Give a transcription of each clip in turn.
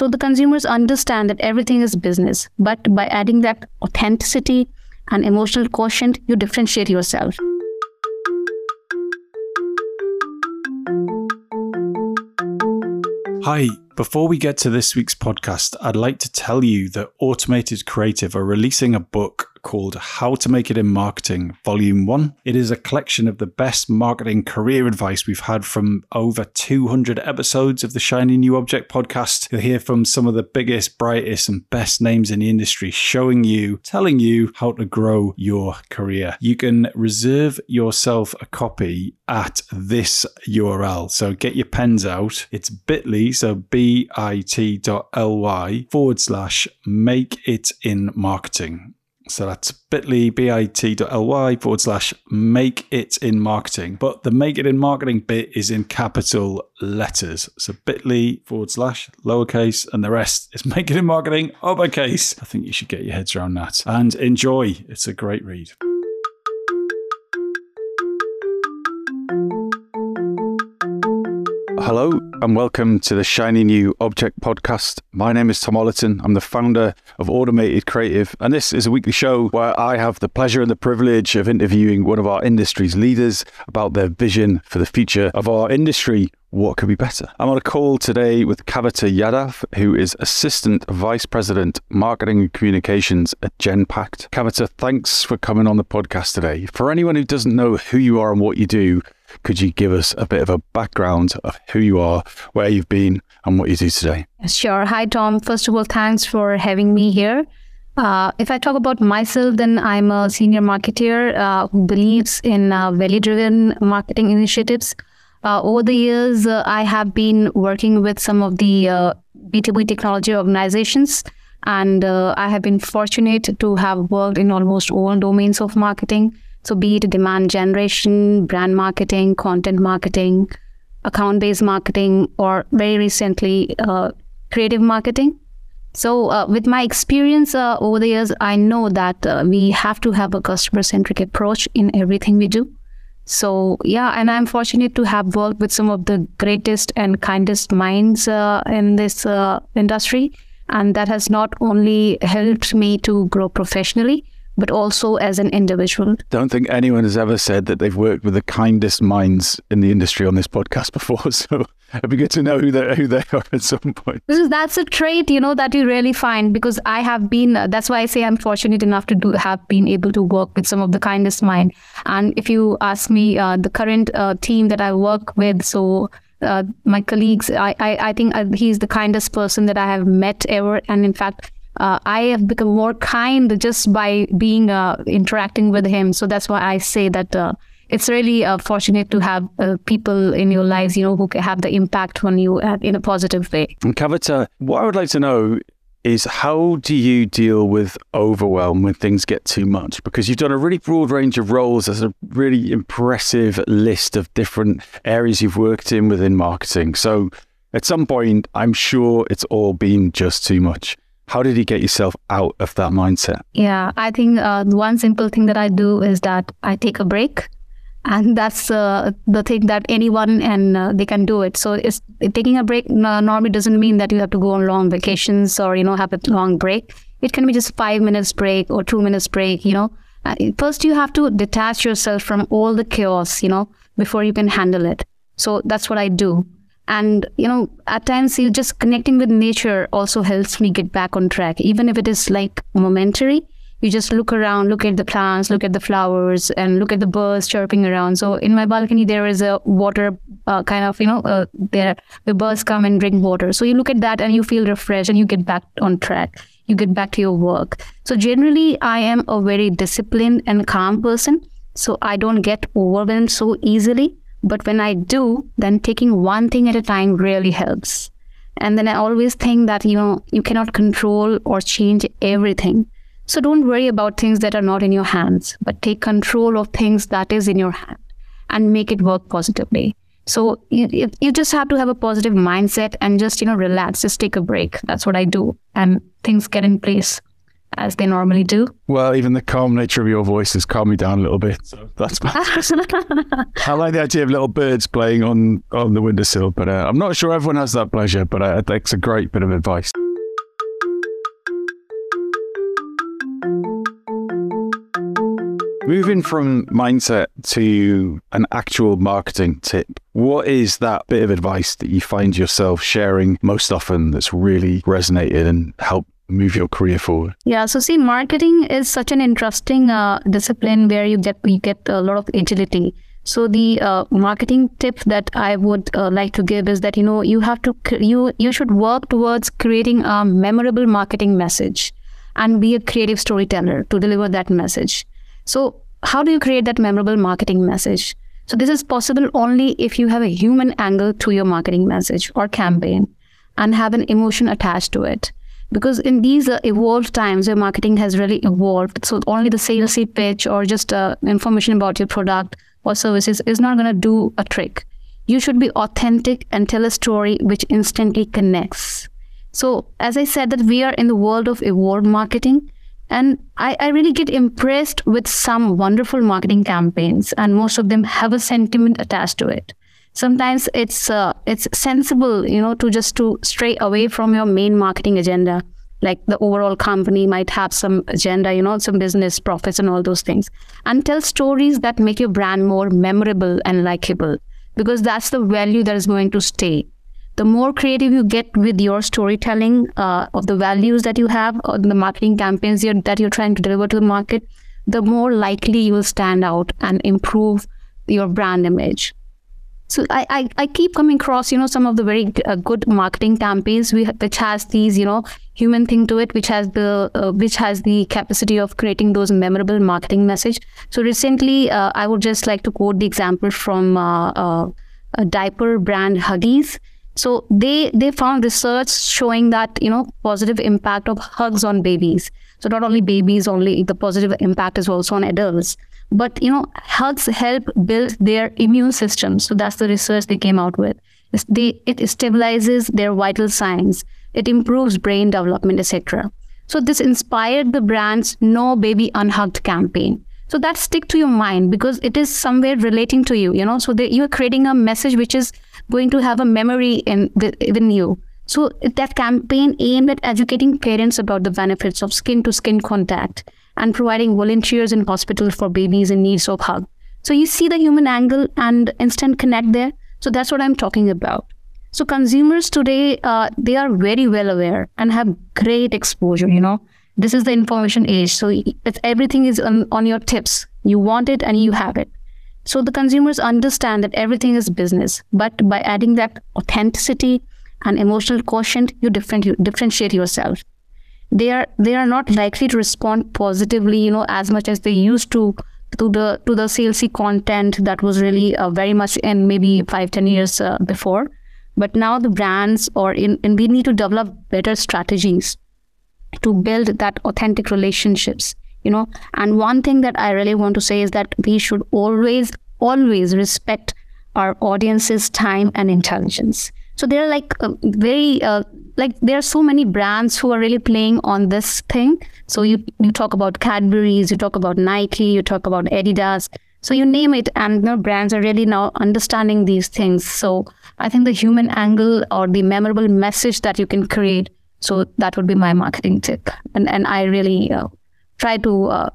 So the consumers understand that everything is business, but by adding that authenticity and emotional quotient, you differentiate yourself. Hi, before we get to this week's podcast, I'd like to tell you that Automated Creative are releasing a book called How to Make It in Marketing, Volume 1. It is a collection of the best marketing career advice we've had from over 200 episodes of the Shiny New Object podcast. You'll hear from some of the biggest, brightest, and best names in the industry showing you, telling you how to grow your career. You can reserve yourself a copy at this URL. So get your pens out. It's bit.ly, so bit.ly/Make It in Marketing. So that's bit.ly/Make It in Marketing. But the Make It in Marketing bit is in capital letters. So bit.ly/, and the rest is Make It in Marketing, uppercase. I think you should get your heads around that and enjoy. It's a great read. Hello and welcome to the Shiny New Object Podcast. My name is Tom Ollerton. I'm the founder of Automated Creative, and this is a weekly show where I have the pleasure and the privilege of interviewing one of our industry's leaders about their vision for the future of our industry. What could be better? I'm on a call today with Kavita Yadav, who is Assistant Vice President, Marketing and Communications at Genpact. Kavita, thanks for coming on the podcast today. For anyone who doesn't know who you are and what you do, could you give us a bit of a background of who you are, where you've been, and what you do today? Sure. Hi, Tom. First of all, thanks for having me here. If I talk about myself, then I'm a senior marketer who believes in value-driven marketing initiatives. Over the years, I have been working with some of the B2B technology organizations, and I have been fortunate to have worked in almost all domains of marketing. So be it demand generation, brand marketing, content marketing, account-based marketing, or very recently, creative marketing. So with my experience over the years, I know that we have to have a customer-centric approach in everything we do. So yeah, and I'm fortunate to have worked with some of the greatest and kindest minds in this industry. And that has not only helped me to grow professionally, but also as an individual. Don't think anyone has ever said that they've worked with the kindest minds in the industry on this podcast before. So it'd be good to know who they are at some point. That's a trait, that you really find, because I have been, that's why I say I'm fortunate enough to have been able to work with some of the kindest mind. And if you ask me the current team that I work with, so my colleagues, I think he's the kindest person that I have met ever. And in fact, I have become more kind just by being interacting with him. So that's why I say that it's really fortunate to have people in your lives, who can have the impact on you in a positive way. And Kavita, what I would like to know is, how do you deal with overwhelm when things get too much? Because you've done a really broad range of roles. There's a really impressive list of different areas you've worked in within marketing. So at some point, I'm sure it's all been just too much. How did you get yourself out of that mindset? Yeah, I think one simple thing that I do is that I take a break. And that's the thing that anyone and they can do it. So it's, taking a break normally doesn't mean that you have to go on long vacations or, have a long break. It can be just 5 minutes break or 2 minutes break, First, you have to detach yourself from all the chaos, before you can handle it. So that's what I do. And, at times, just connecting with nature also helps me get back on track. Even if it is like momentary, you just look around, look at the plants, look at the flowers, and look at the birds chirping around. So in my balcony, there is a water there the birds come and drink water. So you look at that and you feel refreshed and you get back on track. You get back to your work. So generally, I am a very disciplined and calm person. So I don't get overwhelmed so easily. But when I do, then taking one thing at a time really helps. And then I always think that, you cannot control or change everything. So don't worry about things that are not in your hands, but take control of things that is in your hand and make it work positively. So you just have to have a positive mindset and just, relax, just take a break. That's what I do. And things get in place. as they normally do. Well, even the calm nature of your voice has calmed me down a little bit, so that's bad. I like the idea of little birds playing on the windowsill, but I'm not sure everyone has that pleasure, but I think it's a great bit of advice. Moving from mindset to an actual marketing tip, what is that bit of advice that you find yourself sharing most often that's really resonated and helped move your career forward? Yeah, so see, marketing is such an interesting discipline where you get a lot of agility. So the marketing tip that I would like to give is that, you know, you have to you should work towards creating a memorable marketing message and be a creative storyteller to deliver that message. So how do you create that memorable marketing message? So this is possible only if you have a human angle to your marketing message or campaign and have an emotion attached to it. Because in these evolved times where marketing has really evolved, so only the salesy pitch or just information about your product or services is not going to do a trick. You should be authentic and tell a story which instantly connects. So as I said, that we are in the world of evolved marketing. And I really get impressed with some wonderful marketing campaigns, and most of them have a sentiment attached to it. Sometimes it's sensible, you know, to stray away from your main marketing agenda. Like the overall company might have some agenda, you know, some business profits and all those things, and tell stories that make your brand more memorable and likable, because that's the value that is going to stay. The more creative you get with your storytelling of the values that you have or the marketing campaigns that you're trying to deliver to the market, the more likely you will stand out and improve your brand image. So I keep coming across, you know, some of the very good marketing campaigns which has these, you know, human thing to it, which has the capacity of creating those memorable marketing message. So recently, I would just like to quote the example from a diaper brand Huggies. So they found research showing that, you know, positive impact of hugs on babies. So not only babies, only the positive impact is also on adults. But, you know, hugs help build their immune system. So that's the research they came out with. It stabilizes their vital signs. It improves brain development, etc. So this inspired the brand's No Baby Unhugged campaign. So that stick to your mind because it is somewhere relating to you, you know. So you are creating a message which is going to have a memory within you. So that campaign aimed at educating parents about the benefits of skin-to-skin contact and providing volunteers in hospitals for babies in need of hug. So you see the human angle and instant connect there. So that's what I'm talking about. So consumers today, they are very well aware and have great exposure, you know. This is the information age. So everything is on your tips. You want it and you have it. So the consumers understand that everything is business. But by adding that authenticity and emotional quotient, you differentiate yourself. They are not likely to respond positively, you know, as much as they used to the salesy content that was really very much in maybe 5-10 years before. But now the brands and we need to develop better strategies to build that authentic relationships, you know. And one thing that I really want to say is that we should always respect our audience's time and intelligence. So there are there are so many brands who are really playing on this thing. So you talk about Cadbury's, you talk about Nike, you talk about Adidas. So you name it, and you know, brands are really now understanding these things. So I think the human angle or the memorable message that you can create, so that would be my marketing tip. And I really try to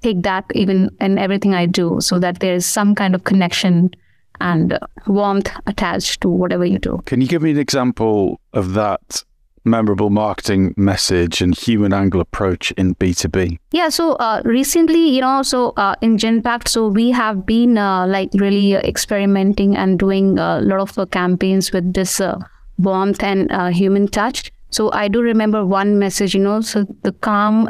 take that even in everything I do so that there is some kind of connection and warmth attached to whatever you do. Can you give me an example of that memorable marketing message and human angle approach in B2B? Yeah, so recently, you know, so in Genpact, so we have been really experimenting and doing a lot of campaigns with this warmth and human touch. So I do remember one message, you know, so the calm,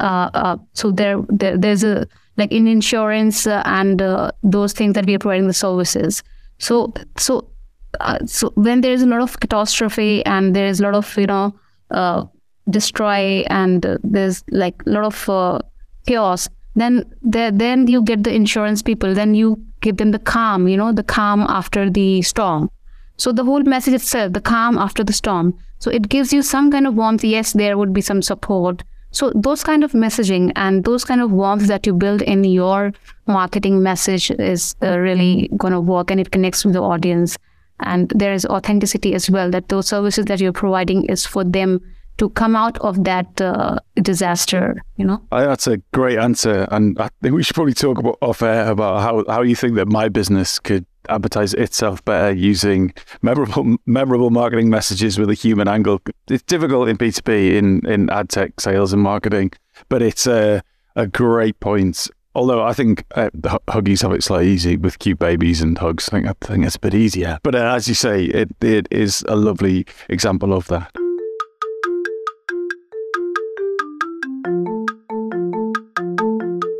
so there's a, like in insurance and those things that we are providing the services. So when there's a lot of catastrophe and there's a lot of, you know, destroy and there's like a lot of chaos, then you get the insurance people, then you give them the calm, you know, the calm after the storm. So the whole message itself, the calm after the storm. So it gives you some kind of warmth. Yes, there would be some support. So those kind of messaging and those kind of warmth that you build in your marketing message is really going to work, and it connects with the audience. And there is authenticity as well, that those services that you're providing is for them to come out of that disaster, you know? That's a great answer. And I think we should probably talk about off air about how you think that my business could advertise itself better using memorable marketing messages with a human angle. It's difficult in B2B, in ad tech sales and marketing, but it's a great point. Although I think the Huggies have it slightly easy with cute babies and hugs. I think it's a bit easier. But as you say, it is a lovely example of that.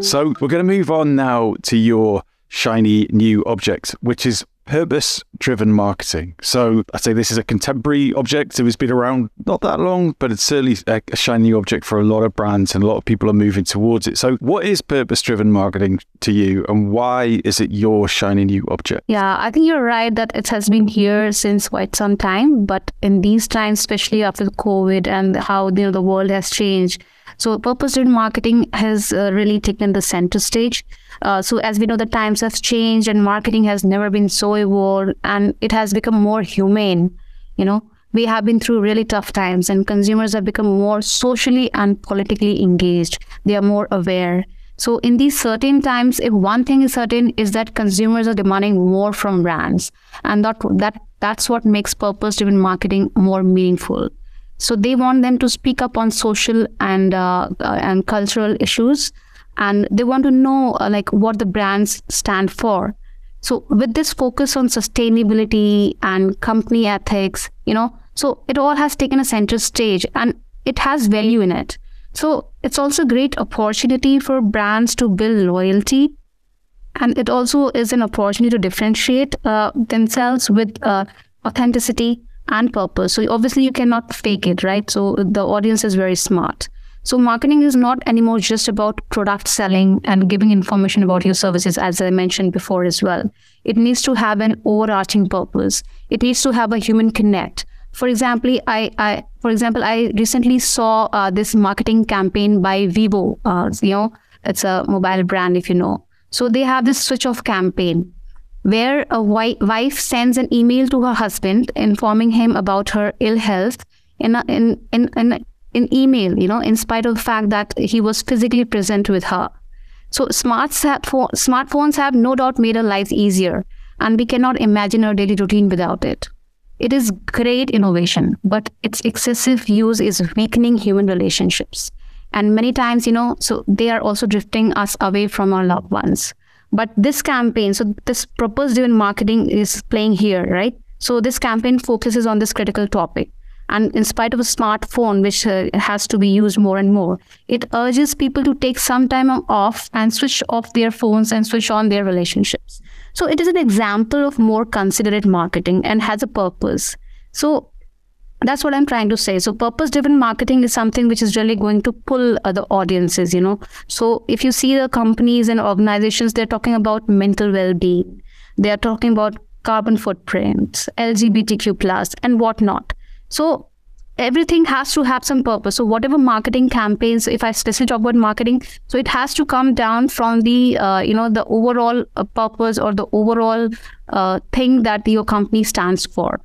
So we're going to move on now to your shiny new object, which is purpose-driven marketing. So I'd say this is a contemporary object. It has been around not that long, but it's certainly a shiny new object for a lot of brands, and a lot of people are moving towards it. So what is purpose-driven marketing to you, and why is it your shiny new object? Yeah, I think you're right that it has been here since quite some time, but in these times, especially after COVID and how the world has changed, so purpose-driven marketing has really taken the center stage. So as we know, the times have changed and marketing has never been so evolved, and it has become more humane. We have been through really tough times, and consumers have become more socially and politically engaged. They are more aware. So in these certain times, if one thing is certain, is that consumers are demanding more from brands, and that's what makes purpose-driven marketing more meaningful. So they want them to speak up on social and cultural issues, and they want to know what the brands stand for. So with this focus on sustainability and company ethics, so it all has taken a center stage, and it has value in it. So it's also a great opportunity for brands to build loyalty, and it also is an opportunity to differentiate themselves with authenticity and purpose. So obviously you cannot fake it, right? So the audience is very smart. So marketing is not anymore just about product selling and giving information about your services, as I mentioned before as well. It needs to have an overarching purpose. It needs to have a human connect. For example, I recently saw this marketing campaign by Vivo. It's a mobile brand, if you know. So they have this switch off campaign, where a wife sends an email to her husband informing him about her ill health in email, in spite of the fact that he was physically present with her. So smartphones have no doubt made our lives easier, and we cannot imagine our daily routine without it. It is great innovation, but its excessive use is weakening human relationships. And many times, so they are also drifting us away from our loved ones. But this campaign, so this purpose-driven marketing is playing here, right? So this campaign focuses on this critical topic. And in spite of a smartphone, which has to be used more and more, it urges people to take some time off and switch off their phones and switch on their relationships. So it is an example of more considerate marketing and has a purpose. So that's what I'm trying to say. So purpose-driven marketing is something which is really going to pull the audiences, So if you see the companies and organizations, they're talking about mental well-being. They're talking about carbon footprints, LGBTQ+, and whatnot. So everything has to have some purpose. So whatever marketing campaigns, if I specifically talk about marketing, so it has to come down from the, the overall purpose or the overall thing that your company stands for.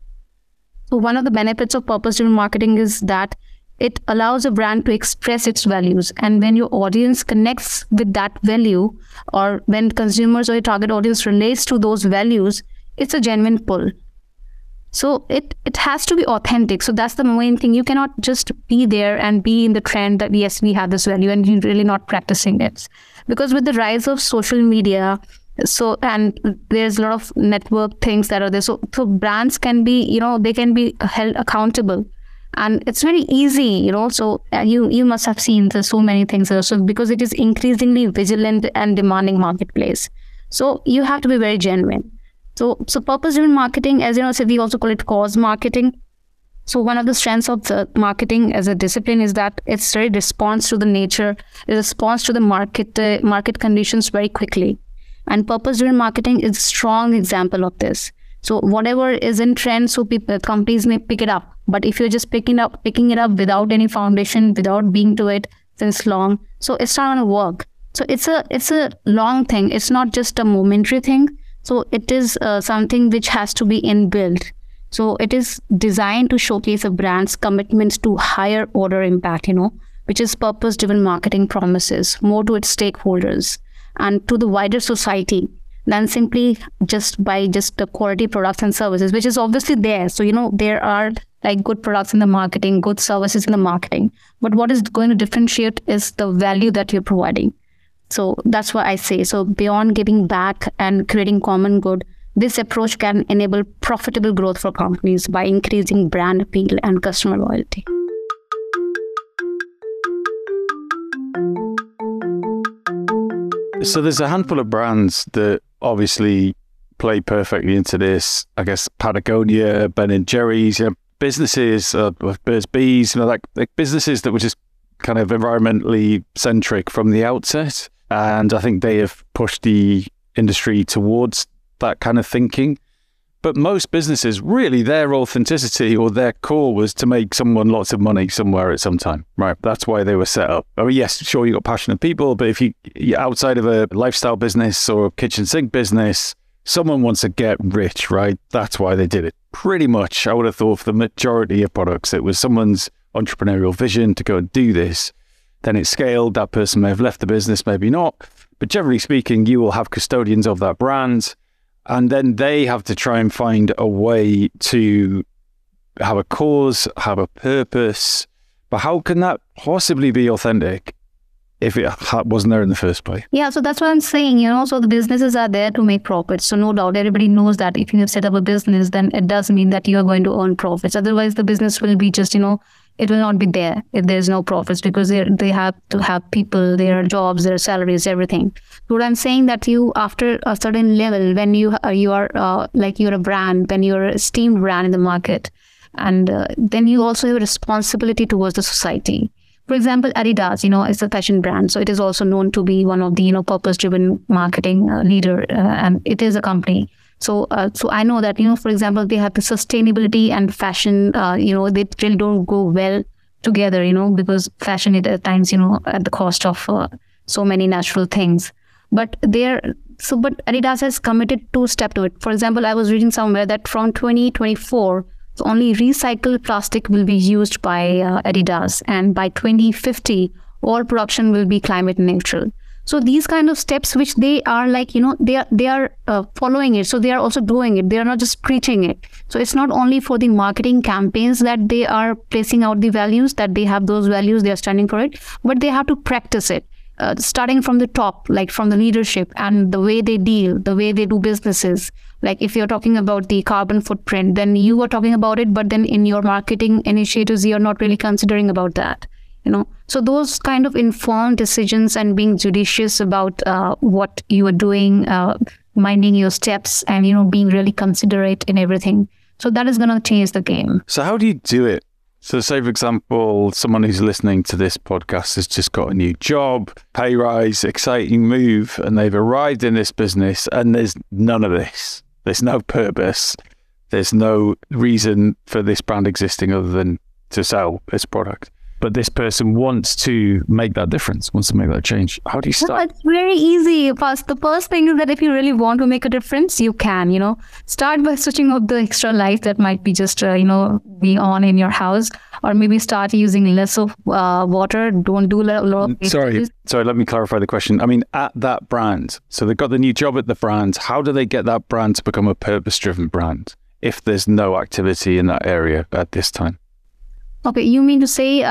So one of the benefits of purpose-driven marketing is that it allows a brand to express its values. And when your audience connects with that value, or when consumers or your target audience relates to those values, it's a genuine pull. So it has to be authentic. So that's the main thing. You cannot just be there and be in the trend that, yes, we have this value, and you're really not practicing it. Because with the rise of social media So, and there's a lot of network things that are there. So brands can be, they can be held accountable. And it's very easy, so you must have seen so many things also, because it is increasingly vigilant and demanding marketplace. So you have to be very genuine. So purpose-driven marketing, as so we also call it cause marketing. So one of the strengths of the marketing as a discipline is that it's very response to the nature, it responds to the market conditions very quickly. And purpose-driven marketing is a strong example of this. So whatever is in trend, so companies may pick it up. But if you're just picking it up without any foundation, without being to it since long, so it's not going to work. So it's a long thing. It's not just a momentary thing. So it is something which has to be inbuilt. So it is designed to showcase a brand's commitments to higher order impact, which is purpose-driven marketing promises more to its stakeholders and to the wider society than simply just by the quality products and services, which is obviously there. So, there are good products in the marketing, good services in the marketing. But what is going to differentiate is the value that you're providing. So that's what I say. So beyond giving back and creating common good, this approach can enable profitable growth for companies by increasing brand appeal and customer loyalty. So there's a handful of brands that obviously play perfectly into this. I guess Patagonia, Ben and Jerry's, businesses, Birds Bees, like businesses that were just kind of environmentally centric from the outset. And I think they have pushed the industry towards that kind of thinking. But most businesses, really, their authenticity or their core was to make someone lots of money somewhere at some time, right? That's why they were set up. I mean, yes, sure, you got passionate people, but if you're outside of a lifestyle business or a kitchen sink business, someone wants to get rich, right? That's why they did it. Pretty much, I would have thought for the majority of products, it was someone's entrepreneurial vision to go and do this. Then it scaled. That person may have left the business, maybe not. But generally speaking, you will have custodians of that brand. And then they have to try and find a way to have a cause, have a purpose. But how can that possibly be authentic if it wasn't there in the first place? Yeah, so that's what I'm saying, so the businesses are there to make profits. So no doubt, everybody knows that if you have set up a business, then it does mean that you are going to earn profits. Otherwise, the business will be just, it will not be there if there's no profits, because they have to have people, their jobs, their salaries, everything. What I'm saying that you, after a certain level, when you're a brand, when you're an esteemed brand in the market, and then you also have a responsibility towards the society. For example, Adidas, is a fashion brand. So it is also known to be one of the, purpose-driven marketing leader, and it is a company. So I know that, for example, they have the sustainability and fashion, they really don't go well together, because fashion is at times, at the cost of so many natural things. But Adidas has committed two steps to it. For example, I was reading somewhere that from 2024, so only recycled plastic will be used by Adidas, and by 2050, all production will be climate neutral. So these kind of steps, which they are they are following it. So they are also doing it. They are not just preaching it. So it's not only for the marketing campaigns that they are placing out the values, that they have those values, they are standing for it, but they have to practice it, starting from the top, from the leadership and the way they deal, the way they do businesses. Like if you're talking about the carbon footprint, then you are talking about it, but then in your marketing initiatives, you're not really considering about that. So those kind of informed decisions and being judicious about what you are doing, minding your steps and, being really considerate in everything. So that is going to change the game. So how do you do it? So say, for example, someone who's listening to this podcast has just got a new job, pay rise, exciting move, and they've arrived in this business and there's none of this. There's no purpose. There's no reason for this brand existing other than to sell its product. But this person wants to make that difference, wants to make that change. How do you start? Well, it's very easy. The first thing is that if you really want to make a difference, you can, Start by switching off the extra lights that might be just, be on in your house. Or maybe start using less of water. Don't do a lot of... Sorry, let me clarify the question. I mean, at that brand. So they've got the new job at the brand. How do they get that brand to become a purpose-driven brand if there's no activity in that area at this time? Okay, you mean to say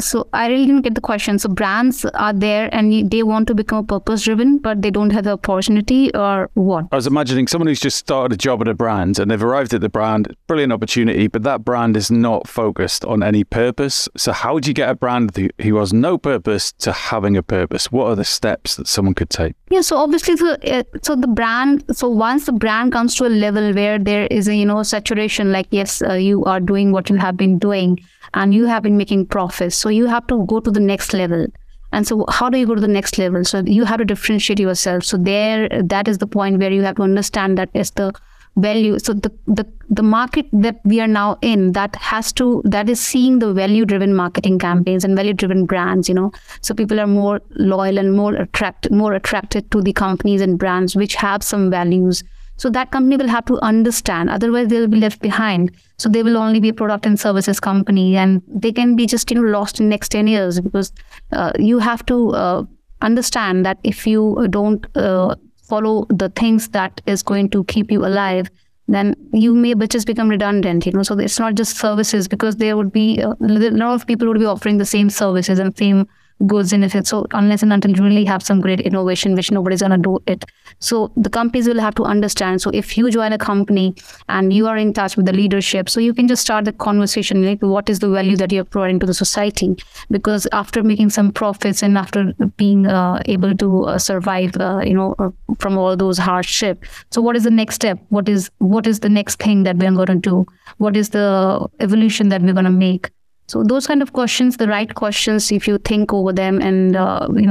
So I really didn't get the question. So brands are there and they want to become purpose-driven, but they don't have the opportunity or what? I was imagining someone who's just started a job at a brand and they've arrived at the brand, brilliant opportunity, but that brand is not focused on any purpose. So how do you get a brand who has no purpose to having a purpose? What are the steps that someone could take? Yeah, so obviously, once the brand comes to a level where there is a, saturation, like, yes, you are doing what you have been doing and you have been making profits. So you have to go to the next level. And so how do you go to the next level? So you have to differentiate yourself. So that is the point where you have to understand that is the value. So the market that we are now in, that is seeing the value-driven marketing campaigns and value-driven brands, So people are more loyal and more attracted to the companies and brands which have some values. So that company will have to understand, otherwise they'll be left behind. So they will only be a product and services company, and they can be just lost in the next 10 years because you have to understand that if you don't follow the things that is going to keep you alive, then you may just become redundant, So it's not just services, because there would be a lot of people would be offering the same services and same goods in it. So unless and until you really have some great innovation, which nobody's going to do it. So the companies will have to understand. So if you join a company and you are in touch with the leadership, so you can just start the conversation, like, what is the value that you're providing to the society? Because after making some profits and after being able to survive, from all those hardships, so what is the next step? What is the next thing that we're going to do? What is the evolution that we're going to make? So those kind of questions, the right questions, if you think over them and,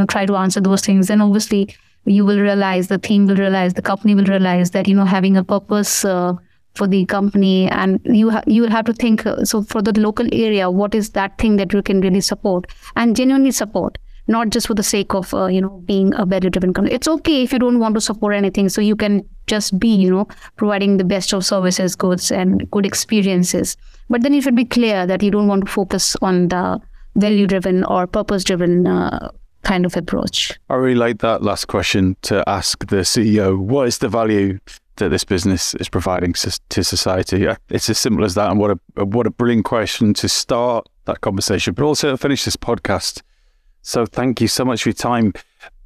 try to answer those things, then obviously you will realize, the team will realize, the company will realize that, having a purpose for the company, and you will have to think, so for the local area, what is that thing that you can really support and genuinely support? Not just for the sake of, being a value-driven company. It's okay if you don't want to support anything. So you can just be, providing the best of services, goods and good experiences. But then it should be clear that you don't want to focus on the value-driven or purpose-driven kind of approach. I really like that last question to ask the CEO. What is the value that this business is providing to society? It's as simple as that. And what a brilliant question to start that conversation, but also to finish this podcast. So thank you so much for your time,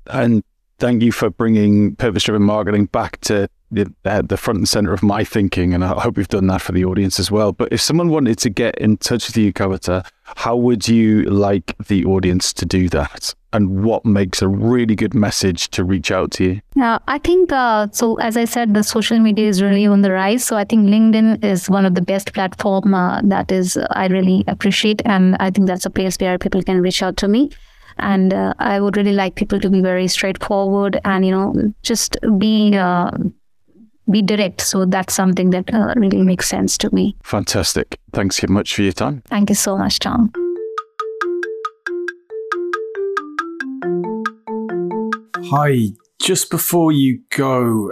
and thank you for bringing purpose-driven marketing back to the front and center of my thinking, and I hope you've done that for the audience as well. But if someone wanted to get in touch with you, Kavita, how would you like the audience to do that? And what makes a really good message to reach out to you? Yeah, I think, so as I said, the social media is really on the rise. So I think LinkedIn is one of the best platform that I really appreciate. And I think that's a place where people can reach out to me. And I would really like people to be very straightforward and, just be direct. So that's something that really makes sense to me. Fantastic. Thanks so much for your time. Thank you so much, Tom. Hi. Just before you go,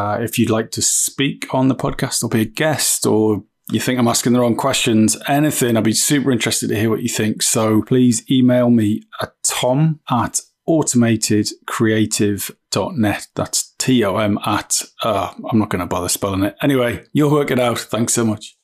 If you'd like to speak on the podcast or be a guest, or you think I'm asking the wrong questions, anything, I'd be super interested to hear what you think. So please email me at tom@automatedcreative.net. That's TOM at, I'm not going to bother spelling it. Anyway, you'll work it out. Thanks so much.